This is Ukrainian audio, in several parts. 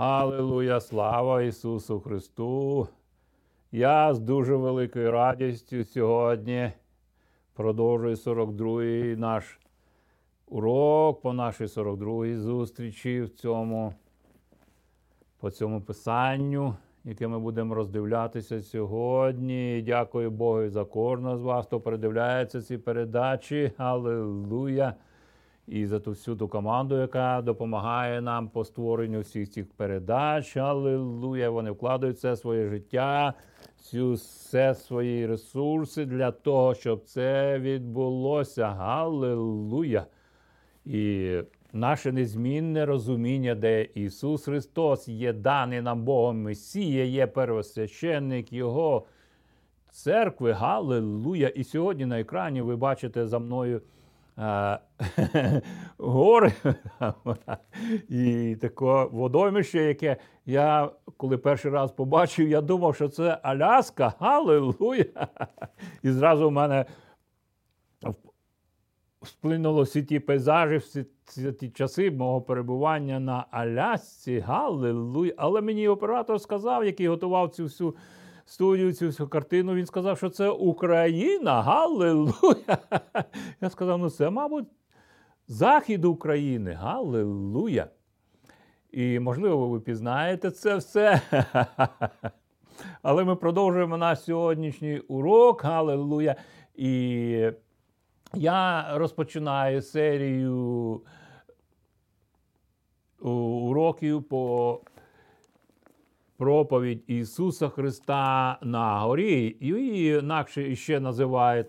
Алілуя, слава Ісусу Христу! Я з дуже великою радістю сьогодні продовжую 42-й наш урок по нашій 42-й зустрічі по цьому писанню, яке ми будемо роздивлятися сьогодні. Дякую Богу за кожного з вас, хто передивляється ці передачі. Алілуя! І за всю ту команду, яка допомагає нам по створенню всіх цих передач. Алілуя! Вони вкладають все своє життя, все свої ресурси для того, щоб це відбулося. Алілуя! І наше незмінне розуміння, де Ісус Христос є даний нам Богом Месія, є первосвященник Його церкви. Алілуя! І сьогодні на екрані ви бачите за мною гори і таке водоймище, яке я, коли перший раз побачив, я думав, що це Аляска. Алілуя! І зразу в мене сплинуло всі ті пейзажі, всі ті часи мого перебування на Алясці. Алілуя! Але мені оператор сказав, який готував цю всю студію, цю всю картину, він сказав, що це Україна. Алілуя! Я сказав, це, мабуть, захід України. Алілуя! І, можливо, ви пізнаєте це все. Але ми продовжуємо наш сьогоднішній урок. Алілуя! І я розпочинаю серію уроків по проповідь Ісуса Христа на горі, її інакше ще називають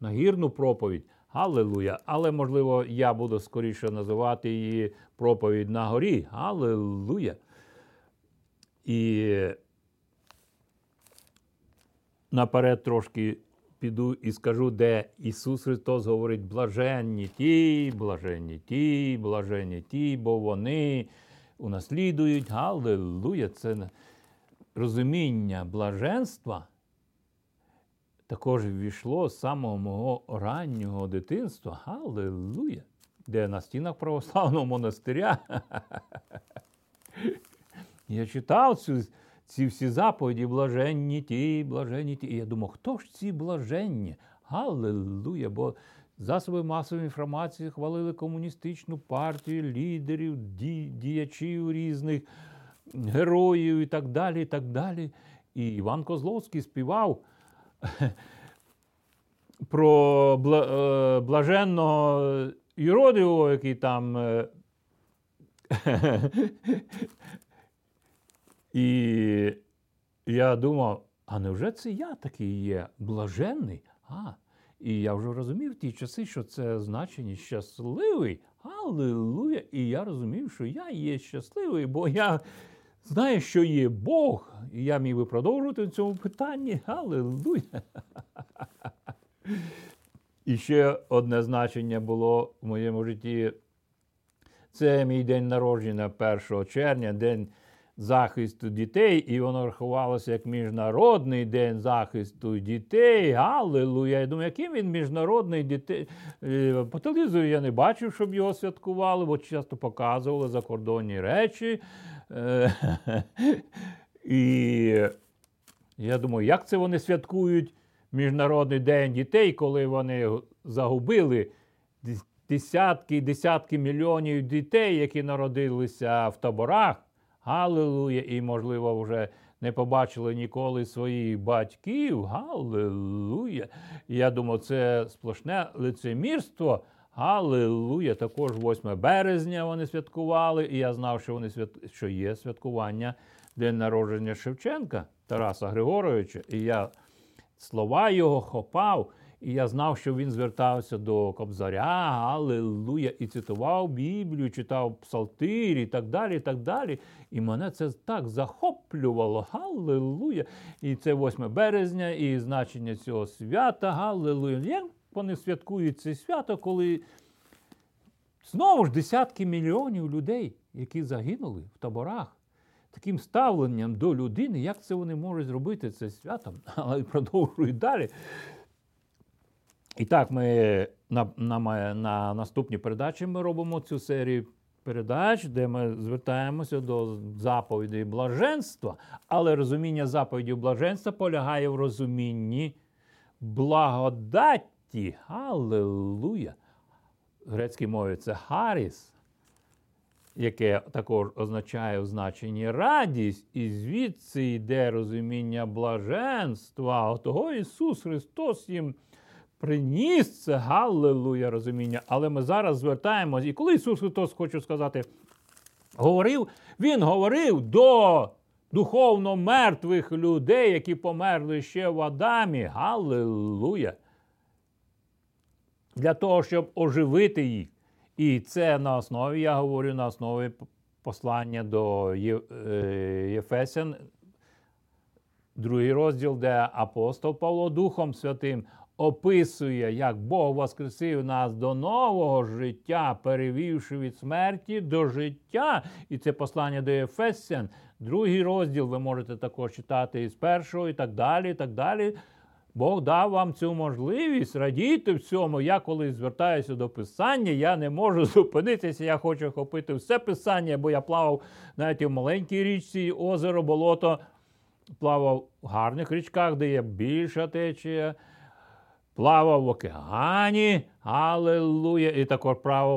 нагірну проповідь. Алілуя! Але, можливо, я буду скоріше називати її проповідь на горі. Алілуя! І наперед трошки піду і скажу, де Ісус Христос говорить: блаженні ті, блаженні ті, блаженні ті, бо вони унаслідують. Алілуя! Це розуміння блаженства також ввійшло з самого мого раннього дитинства. Алілуя! Де на стінах православного монастиря я читав ці всі заповіді: блаженні ті, блаженні ті. І я думав, хто ж ці блаженні? Алілуя! Бо засоби масової інформації хвалили комуністичну партію, лідерів, діячів різних, героїв і так далі, і так далі. І Іван Козловський співав про блаженного Іродіого, який там і я думав, а невже це я такий є блаженний? І я вже розумів в ті часи, що це значення щасливий. Алілуя! І я розумів, що я є щасливий, бо я знаю, що є Бог. І я міг би продовжувати в цьому питанні. Алілуя! І ще одне значення було в моєму житті. Це мій день народження 1 червня, день захисту дітей, і воно рахувалося як Міжнародний день захисту дітей. Алілуя! Я думаю, яким він міжнародний дітей? По телевізору я не бачив, щоб його святкували, бо часто показували закордонні речі. І я думаю, як це вони святкують Міжнародний день дітей, коли вони загубили десятки мільйонів дітей, які народилися в таборах. Алілуя! І, можливо, вже не побачили ніколи своїх батьків. Алілуя! Я думаю, це сплошне лицемірство. Алілуя! Також 8 березня вони святкували, і я знав, що що є святкування день народження Шевченка Тараса Григоровича. І я слова його хопав, і я знав, що він звертався до Кобзаря. Алілуя! І цитував Біблію, читав псалтир і так далі, і так далі. І мене це так захоплювало. Алілуя! І це 8 березня, і значення цього свята. Алілуя! Як вони святкують це свято, коли знову ж десятки мільйонів людей, які загинули в таборах, таким ставленням до людини, як це вони можуть зробити це святом? Але продовжують далі. І так, ми на наступній передачі ми робимо цю серію передач, де ми звертаємося до заповідей блаженства, але розуміння заповідів блаженства полягає в розумінні благодаті. Алілуя! В грецькій мові це харіс, яке також означає в значенні радість, і звідси йде розуміння блаженства. Отого Ісус Христос їм приніс це, галилуя, розуміння. Але ми зараз звертаємось, і коли Ісус Христос, хочу сказати, говорив, Він говорив до духовно мертвих людей, які померли ще в Адамі, галилуя, для того, щоб оживити їх. І це на основі, я говорю, на основі послання до Єфесян, другий розділ, де апостол Павло Духом Святим описує, як Бог воскресив нас до нового життя, перевівши від смерті до життя. І це послання до Єфесян, другий розділ, ви можете також читати із першого і так далі, і так далі. Бог дав вам цю можливість, радійте в цьому. Я коли звертаюся до Писання, я не можу зупинитися, я хочу охопити все Писання, бо я плавав, знаєте, в маленькій річці, озеро, болото, плавав в гарних річках, де є більша течія, плавав в океані, алілуя, і також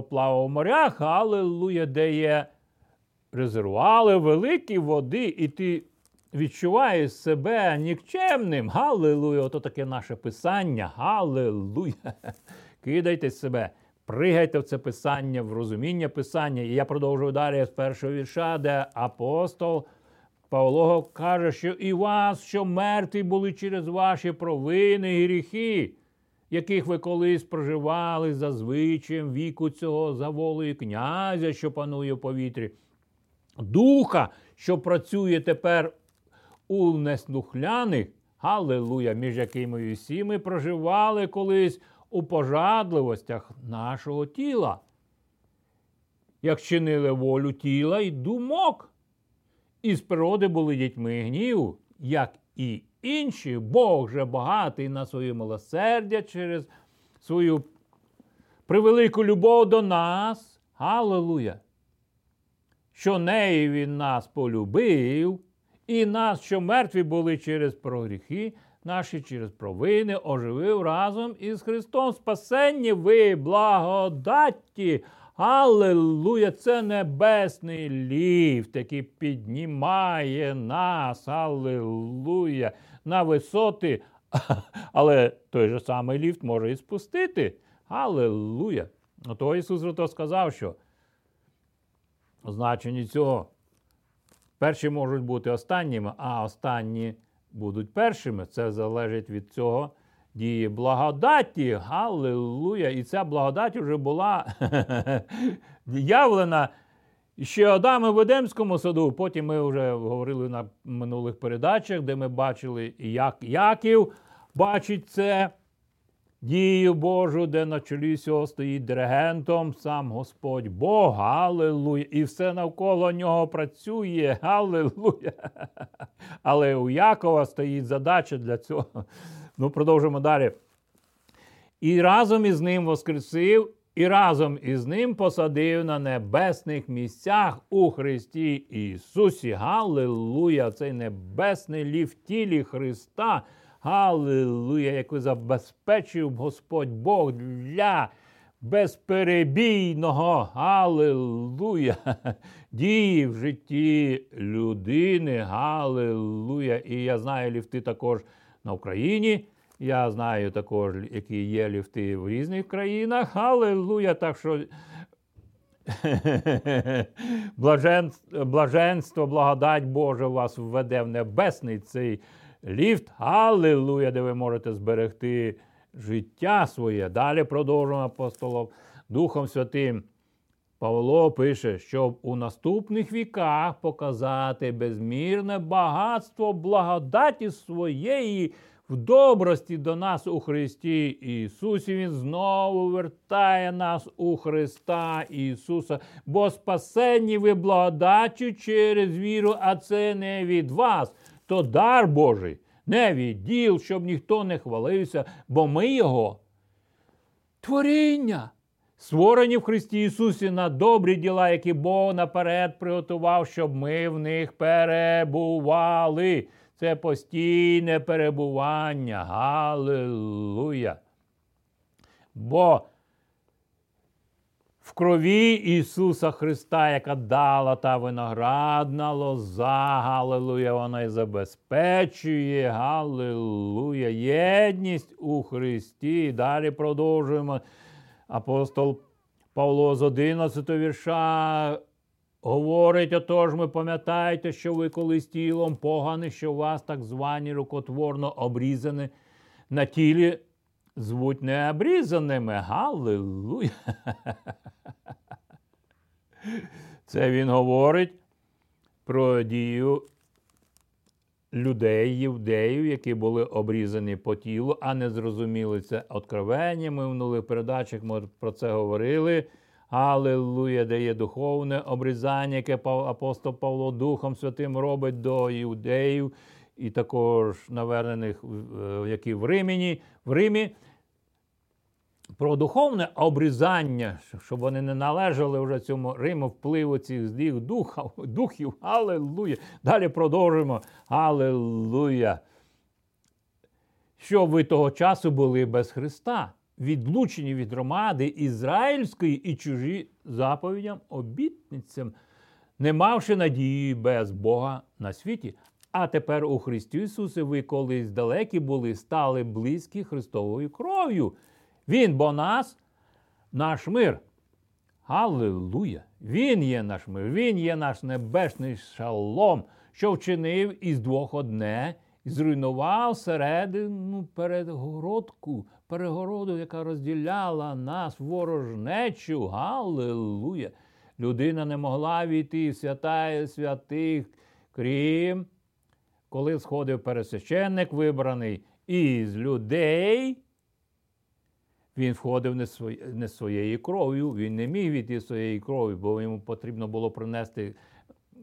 плавав в морях, алілуя, де є резервуали великі води, і ти відчуваєш себе нікчемним, галилуя, ото таке наше Писання, галилуя, кидайте себе, пригайте в це Писання, в розуміння Писання. І я продовжую далі з першого вірша, де апостол Павло каже, що і вас, що мертві були через ваші провини і гріхи, яких ви колись проживали за звичаєм віку цього, за волею князя, що панує в повітрі, духа, що працює тепер у неслухляних, алілуя, між якими всі ми проживали колись у пожадливостях нашого тіла, як чинили волю тіла і думок, і з природи були дітьми гніву, як і інші. Бог же багатий на своє милосердя через свою превелику любов до нас, алілуя, що нею Він нас полюбив, і нас, що мертві були через прогріхи наші, через провини, оживив разом із Христом. Спасенні ви благодаті. Алілуя! Це небесний ліфт, який піднімає нас, алілуя, на висоти. Але той же самий ліфт може і спустити. Алілуя! Ото Ісус Христос сказав, що значення цього. Перші можуть бути останніми, а останні будуть першими. Це залежить від цього дії благодаті. Галилуя! І ця благодать вже була явлена ще Адаму в Едемському саду. Потім ми вже говорили на минулих передачах, де ми бачили, як Яків бачить це дію Божу, де на чолі всього стоїть диригентом сам Господь Бог, алілуя, і все навколо нього працює, алілуя. Але у Якова стоїть задача для цього. Ну, продовжимо далі. І разом із ним воскресив, і разом із ним посадив на небесних місцях у Христі Ісусі, алілуя, цей небесний ліфт в тілі Христа, алілуя, яку забезпечив Господь Бог для безперебійного, алілуя, дії в житті людини, алілуя. І я знаю ліфти також на Україні, я знаю також, які є ліфти в різних країнах, алілуя, так що блаженство, благодать Божа вас введе в небесний цей ліфт, алілуя, де ви можете зберегти життя своє. Далі продовжуємо апостолом Духом Святим. Павло пише, щоб у наступних віках показати безмірне багатство благодаті своєї в добрості до нас у Христі Ісусі. Він знову вертає нас у Христа Ісуса. Бо спасенні ви благодаттю через віру, а це не від вас, то дар Божий, не від діл, щоб ніхто не хвалився, бо ми його творіння, створені в Христі Ісусі на добрі діла, які Бог наперед приготував, щоб ми в них перебували. Це постійне перебування. Галилуя! Бо в крові Ісуса Христа, яка дала та виноградна лоза, галилуя, вона і забезпечує, галилуя, єдність у Христі. І далі продовжуємо. Апостол Павло з 11 вірша говорить: отож, ми пам'ятайте, що ви колись тілом погані, що вас так звані рукотворно обрізані на тілі, звуть необрізаними. Галилуя! Це він говорить про дію людей, євдеїв, які були обрізані по тілу, а не зрозуміли це откровення. Ми в минулих передачах про це говорили. Алілуя, де є духовне обрізання, яке апостол Павло Духом Святим робить до іудеїв і також навернених, які в Римі. Про духовне обрізання, щоб вони не належали вже цьому Риму, впливу цих злих духів. Алілуя. Далі продовжуємо. Алілуя. Щоб ви того часу були без Христа, відлучені від громади ізраїльської і чужі заповідям, обітницям, не мавши надії без Бога на світі. А тепер у Христі Ісусі ви колись далекі були, стали близькі Христовою кров'ю. Він, бо нас, наш мир. Галилуя! Він є наш мир, Він є наш небесний шалом, що вчинив із двох одне, і зруйнував середину перегороду, яка розділяла нас ворожнечу. Галилуя! Людина не могла війти в святая святих, крім коли сходив пересвященник вибраний із людей. Він входив не своєю кров'ю, він не міг війти своєю кров'ю, бо йому потрібно було принести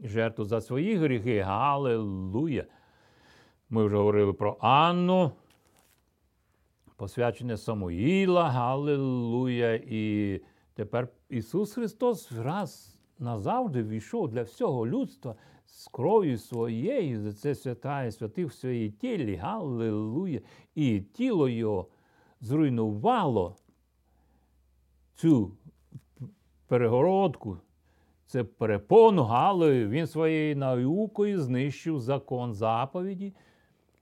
жертву за свої гріхи. Галилуя! Ми вже говорили про Анну, посвячення Самуїла. Галилуя! І тепер Ісус Христос раз назавжди війшов для всього людства з кров'ю своєю, за це святає святих в своїй тілі. Галилуя! І тіло його зруйнувало цю перегородку, це перепону. Галилуя. Він своєю наукою знищив закон заповіді,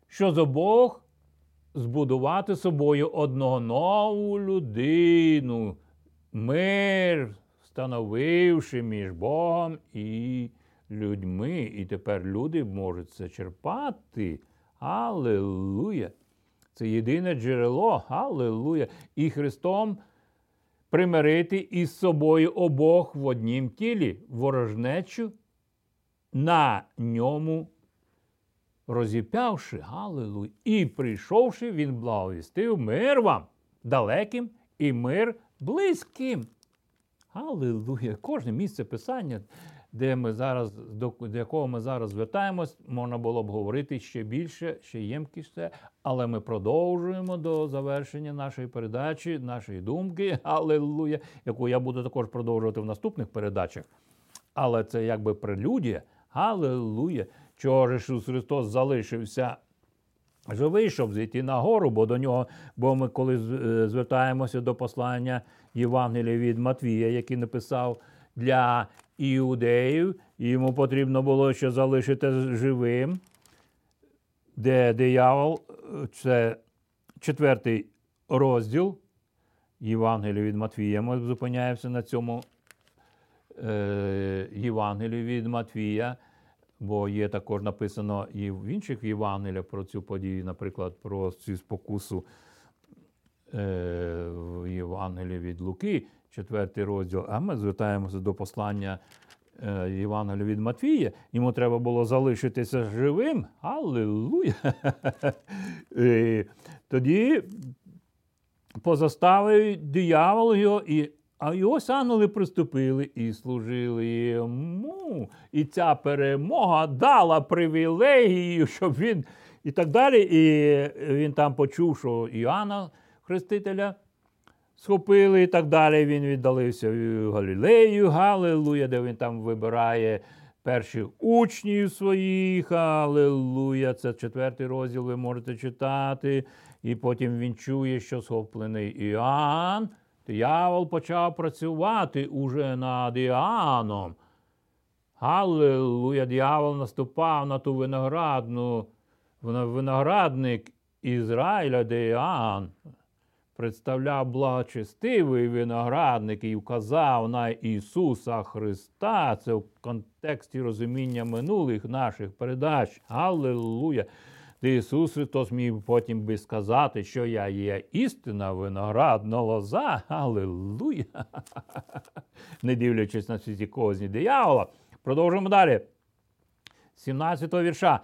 що з обох збудувати собою одного нову людину, мир встановивши між Богом і людьми. І тепер люди можуть це черпати. Галилуя! Це єдине джерело, алілуя, і Христом примирити із собою обох в однім тілі, ворожнечу на ньому розіп'явши, алілуя, і прийшовши, він благовістив мир вам далеким і мир близьким. Алілуя. Кожне місце Писання, до якого ми зараз звертаємось, можна було б говорити ще більше, ще ємкіше, але ми продовжуємо до завершення нашої передачі, нашої думки, алілуя, яку я буду також продовжувати в наступних передачах. Але це якби прелюдія, алілуя, чого ж Ісус Христос залишився живий, щоб зійти на гору, бо ми коли звертаємося до послання Євангелія від Матвія, який написав для іудеїв, йому потрібно було ще залишити живим, де диявол, це 4 розділ Євангелія від Матвія, ми зупиняємося на цьому Євангелію від Матвія, бо є також написано і в інших Євангеліях про цю подію, наприклад, про цю спокусу в Євангелії від Луки, 4 розділ, а ми звертаємося до послання Євангелія від Матвія. Йому треба було залишитися живим. Алілуя! Тоді позаставив диявол його, і ось ангели приступили і служили йому. І ця перемога дала привілегію, щоб він і так далі. І він там почув, що Іоанна Хрестителя схопили і так далі. Він віддалився в Галілею, галилуя, де він там вибирає перших учнів своїх, галилуя. Це 4 розділ ви можете читати. І потім він чує, що схоплений Іоанн, диявол почав працювати уже над Іоанном. Галилуя, диявол наступав на ту виноградну, виноградник Ізраїля, де Іоанн представляв благочестивий виноградник і вказав на Ісуса Христа. Це в контексті розуміння минулих наших передач. Галилуя. Де Ісус Христос міг потім би сказати, що я є істина, виноградна лоза. Галилуя. Не дивлячись на всі ці козні диявола. Продовжуємо далі. 17-го вірша.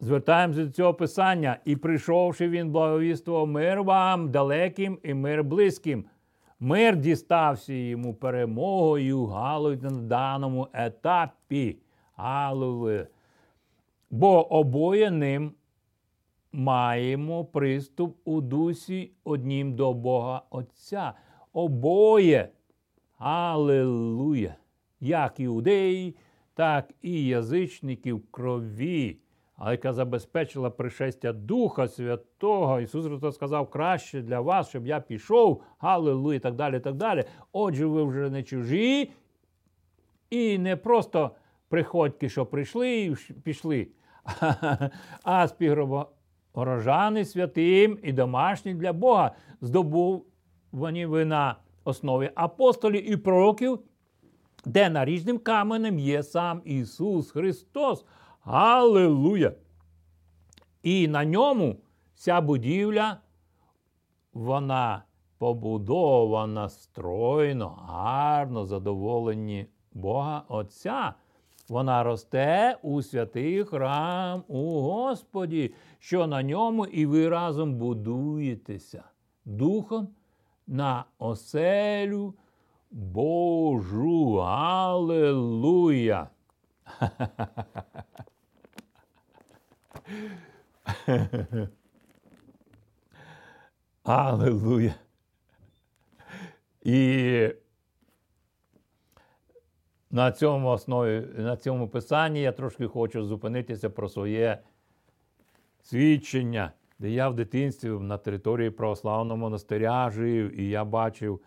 Звертаємося до цього писання. «І прийшовши, він благовіствував мир вам далеким і мир близьким». Мир дістався йому перемогою, галилуя, на даному етапі. Галилуя. Бо обоє ним маємо приступ у дусі однім до Бога Отця. Обоє. Галилуя. Як іудеї, так і язичників крові, але яка забезпечила пришестя Духа Святого. Ісус Христос сказав, краще для вас, щоб я пішов, галилуя, і так далі, і так далі. Отже, ви вже не чужі, і не просто приходьки, що прийшли і пішли, а співгорожани святим і домашні для Бога, здобувані ви на основі апостолів і пророків, де наріжним каменем є сам Ісус Христос. Алілуя! І на ньому ця будівля, вона побудована стройно, гарно, задоволені Бога Отця. Вона росте у святий храм у Господі, що на ньому і ви разом будуєтеся духом на оселю Божу. Алілуя! Алілуя! І на цьому основі, на цьому писанні я трошки хочу зупинитися про своє свідчення, де я в дитинстві на території православного монастиря жив, і я бачив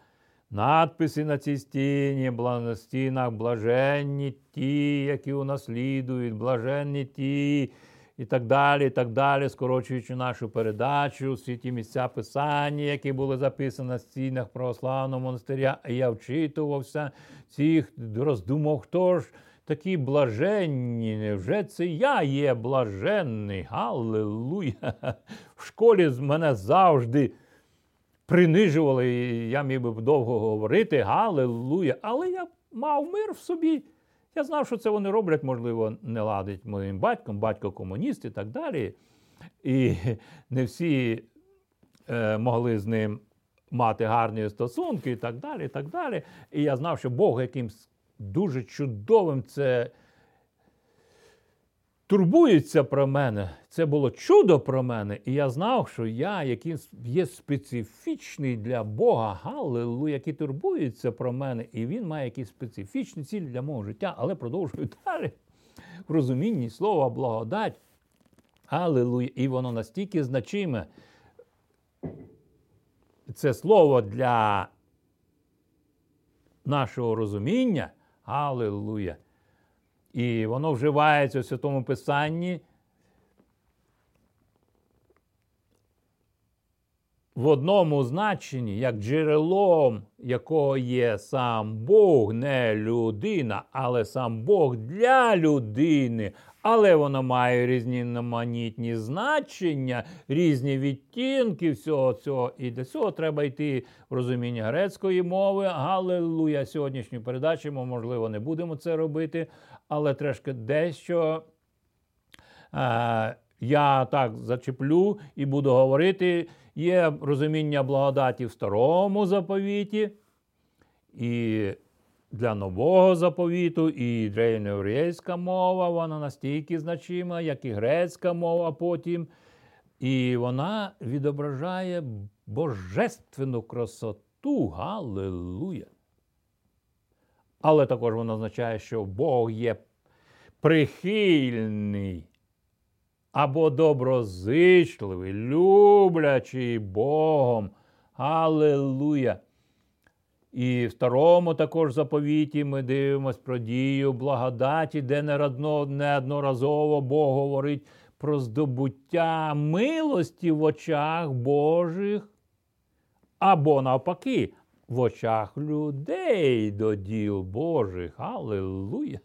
надписи на цій стіні, на стінах блаженні ті, які унаслідують, блаженні ті, і так далі, скорочуючи нашу передачу, всі ті місця писання, які були записані на стінах православного монастиря. І я вчитувався цих, роздумав, хто ж такі блаженні, невже це я є блаженний? Галилуя! В школі з мене завжди принижували, я міг би довго говорити, галилуя, але я мав мир в собі. Я знав, що це вони роблять, можливо, не ладить моїм батьком, батько комуніст і так далі. І не всі могли з ним мати гарні стосунки і так далі, і так далі. І я знав, що Бог якимсь дуже чудовим це турбується про мене. Це було чудо про мене. І я знав, що я якийсь є специфічний для Бога, галилуя, який турбується про мене. І він має якісь специфічні цілі для мого життя. Але продовжую далі. В розумінні слова благодать. Галилуя. І воно настільки значиме. Це слово для нашого розуміння. Галилуя. І воно вживається у Святому Писанні в одному значенні, як джерелом, якого є сам Бог, не людина, але сам Бог для людини. Але воно має різноманітні значення, різні відтінки всього цього. І до цього треба йти в розуміння грецької мови. Галилуя! Сьогоднішню передачу ми, можливо, не будемо це робити, але трошки дещо я так зачеплю і буду говорити. Є розуміння благодаті в старому заповіті, і для нового заповіту, і древньоєврейська мова, вона настільки значима, як і грецька мова потім. І вона відображає божественну красоту. Галилуя! Але також воно означає, що Бог є прихильний або доброзичливий, люблячий Богом. Галилуя! І в старому також заповіті ми дивимося про дію благодаті, де неодноразово Бог говорить про здобуття милості в очах Божих, або навпаки, в очах людей до діл Божих. Алілуя!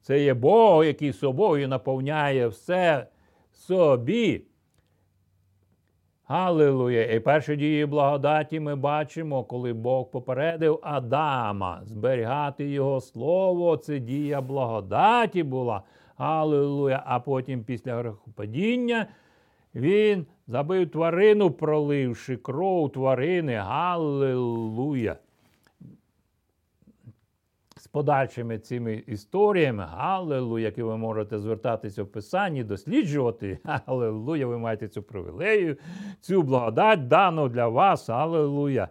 Це є Бог, який собою наповняє все собі. Алілуя! І перші дії благодаті ми бачимо, коли Бог попередив Адама зберігати його слово. Це дія благодаті була. Алілуя! А потім після грехопадіння він забив тварину, проливши кров тварини. Алілуя! З подальшими цими історіями, алілуя, які ви можете звертатися в Писанні, досліджувати. Алілуя, ви маєте цю привілею, цю благодать дану для вас. Алілуя!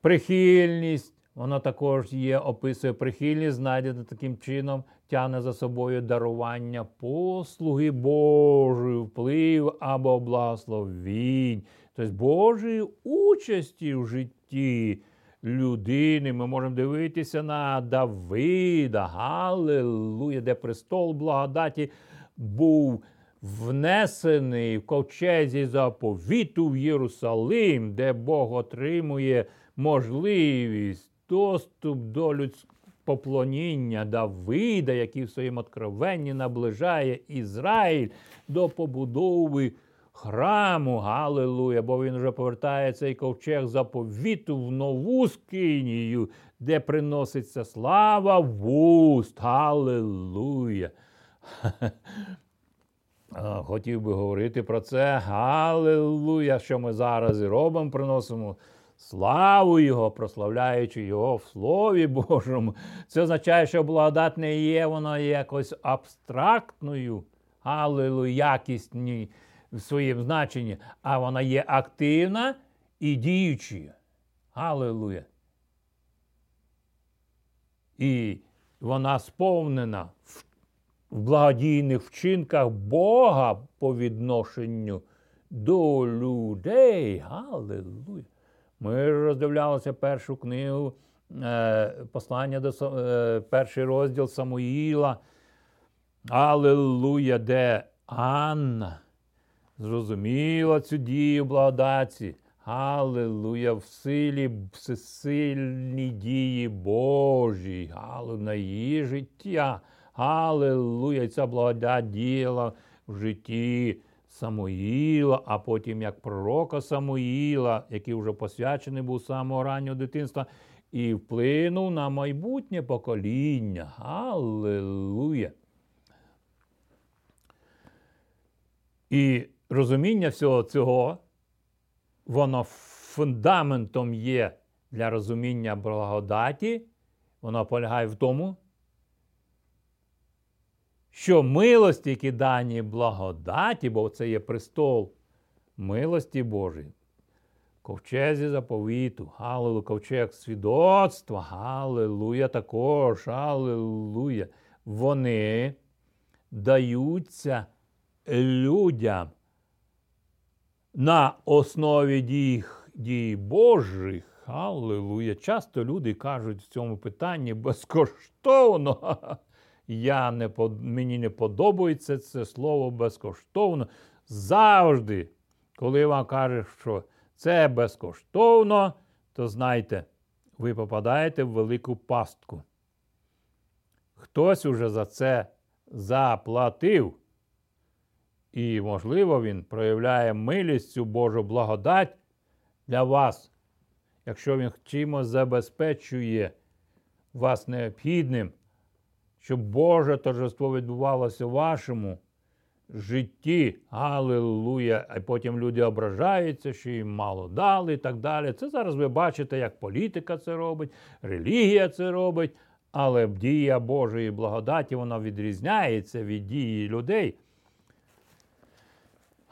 Прихильність. Воно також є, описує прихильність, знайдена таким чином, тягне за собою дарування послуги Божої, вплив або благословінь. Тобто Божої участі в житті людини. Ми можемо дивитися на Давида, галилуя, де престол благодаті був внесений в ковчезі заповіту в Єрусалим, де Бог отримує можливість доступ до людського поклоніння Давида, який в своєму откровенні наближає Ізраїль до побудови храму. Галилуя! Бо він вже повертає цей ковчег заповіту в нову скинію, де приноситься слава в уст. Галилуя! Хотів би говорити про це. Галилуя! Що ми зараз і робимо, приносимо славу Його, прославляючи Його в Слові Божому. Це означає, що благодать не є, вона є якось абстрактною, алілуя, якісною в своєму значенні, а вона є активна і діючою. Алілуя. І вона сповнена в благодійних вчинках Бога по відношенню до людей. Алілуя. Ми роздивлялися першу книгу, послання до перший розділ Самуїла. Алілуя, де Анна зрозуміла цю дію благодаті. Алілуя, в силі, всесильні дії Божі. Алілуя, на її життя. Алілуя, і ця благодать діяла в житті Самуїла, а потім як пророка Самуїла, який вже посвячений був з самого раннього дитинства, і вплинув на майбутнє покоління. Алілуя! І розуміння всього цього, воно фундаментом є для розуміння благодаті, воно полягає в тому, що милості, які дані благодаті, бо це є престол милості Божої, ковчезі заповіту, алілуя, ковчег свідоцтва, алілуя також, алілуя, вони даються людям на основі дій Божих. Алілуя. Часто люди кажуть в цьому питанні безкоштовно. Мені не подобається це слово безкоштовно. Завжди, коли вам кажуть, що це безкоштовно, то знайте, ви попадаєте в велику пастку. Хтось уже за це заплатив. І, можливо, він проявляє милість, цю Божу благодать для вас, якщо він чимось забезпечує вас необхідним, щоб Боже торжество відбувалося в вашому житті. Алілуя! А потім люди ображаються, що їм мало дали і так далі. Це зараз ви бачите, як політика це робить, релігія це робить, але дія Божої благодаті, вона відрізняється від дії людей.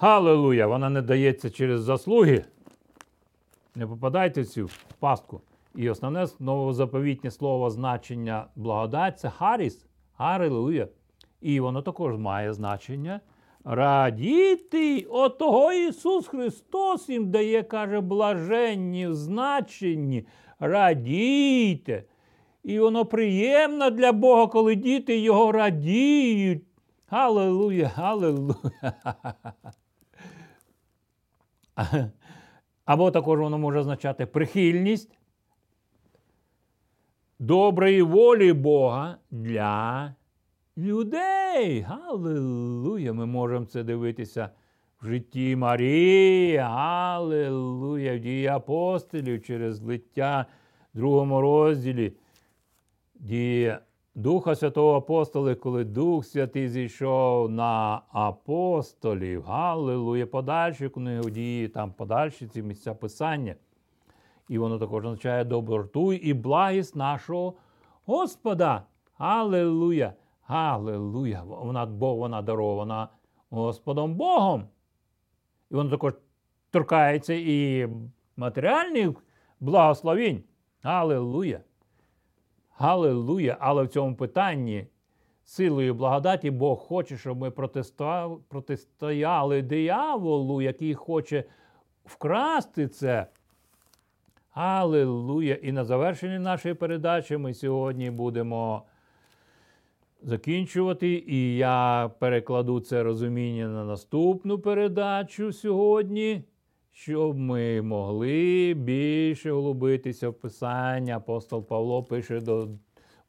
Галилуя! Вона не дається через заслуги. Не попадайте в цю пастку. І основне новозаповітнє слово значення благодать – це харіс, галилуя. І воно також має значення радіти от того Ісус Христос їм дає, каже, блаженні в значенні, радійте. І воно приємно для Бога, коли діти Його радіють. Галилуя, галилуя. Або також воно може означати прихильність доброї волі Бога для людей. Галилуя! Ми можемо це дивитися в житті Марії. Галилуя! В дії апостолів через лиття в 2 розділі. Дії Духа Святого апостоли, коли Дух Святий зійшов на апостолів. Галилуя! Подальші книги дії, там подальші ці місця писання. І воно також означає доброту і благість нашого Господа. Галилуя! Галилуя! Вона дарована Господом Богом. І воно також торкається і матеріальних благословінь. Галилуя! Галилуя! Але в цьому питанні силою благодаті Бог хоче, щоб ми протистояли дияволу, який хоче вкрасти це. Галилуя! І на завершенні нашої передачі ми сьогодні будемо закінчувати. І я перекладу це розуміння на наступну передачу сьогодні, щоб ми могли більше глибитися в Писання. Апостол Павло пише в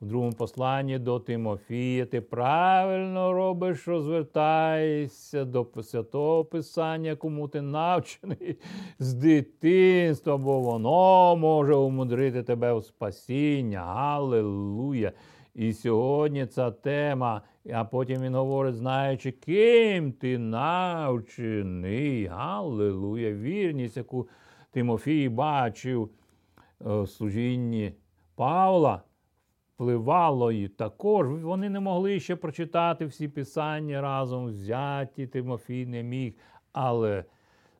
2 посланні до Тимофія: «Ти правильно робиш, що звертаєшся до Святого Писання, кому ти навчений з дитинства, бо воно може умудрити тебе у спасіння». Галилуя! І сьогодні ця тема, а потім він говорить, знаючи, ким ти навчений. Галилуя! Вірність, яку Тимофій бачив в служінні Павла, впливало її також. Вони не могли ще прочитати всі писання разом взяті, Тимофій не міг. Але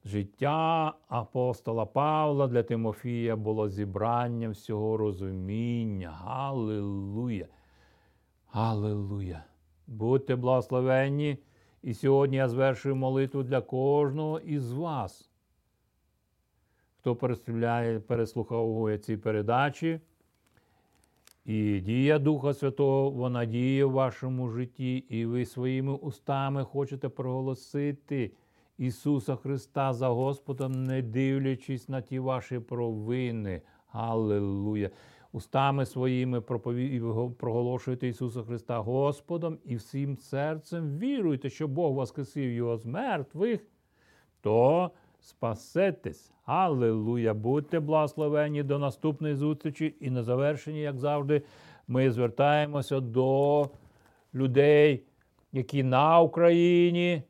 життя апостола Павла для Тимофія було зібранням всього розуміння. Галилуя! Галилуя! Будьте благословенні! І сьогодні я звершую молитву для кожного із вас, хто переслуховує ці передачі. І дія Духа Святого, вона діє в вашому житті, і ви своїми устами хочете проголосити Ісуса Христа за Господом, не дивлячись на ті ваші провини. Галилуя! Устами своїми проголошуйте Ісуса Христа Господом і всім серцем віруйте, що Бог воскресив Його з мертвих, то спасетесь. Галилуя! Будьте благословені до наступної зустрічі. І на завершенні, як завжди, ми звертаємося до людей, які на Україні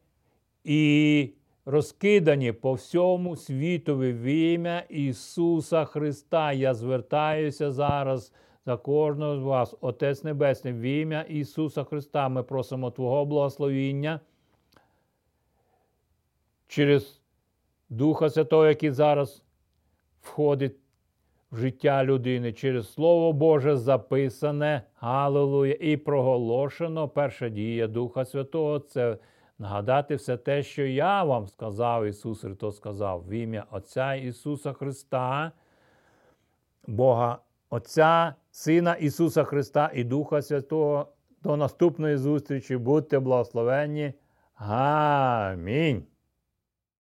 і розкидані по всьому світові в ім'я Ісуса Христа. Я звертаюся зараз за кожного з вас. Отець Небесний, в ім'я Ісуса Христа ми просимо Твого благословіння через Духа Святого, який зараз входить в життя людини, через Слово Боже записане, галилуя, і проголошено. Перша дія Духа Святого – це нагадати все те, що я вам сказав, Ісус Христос сказав, в ім'я Отця Ісуса Христа, Бога Отця, Сина Ісуса Христа і Духа Святого. До наступної зустрічі. Будьте благословенні. Амінь.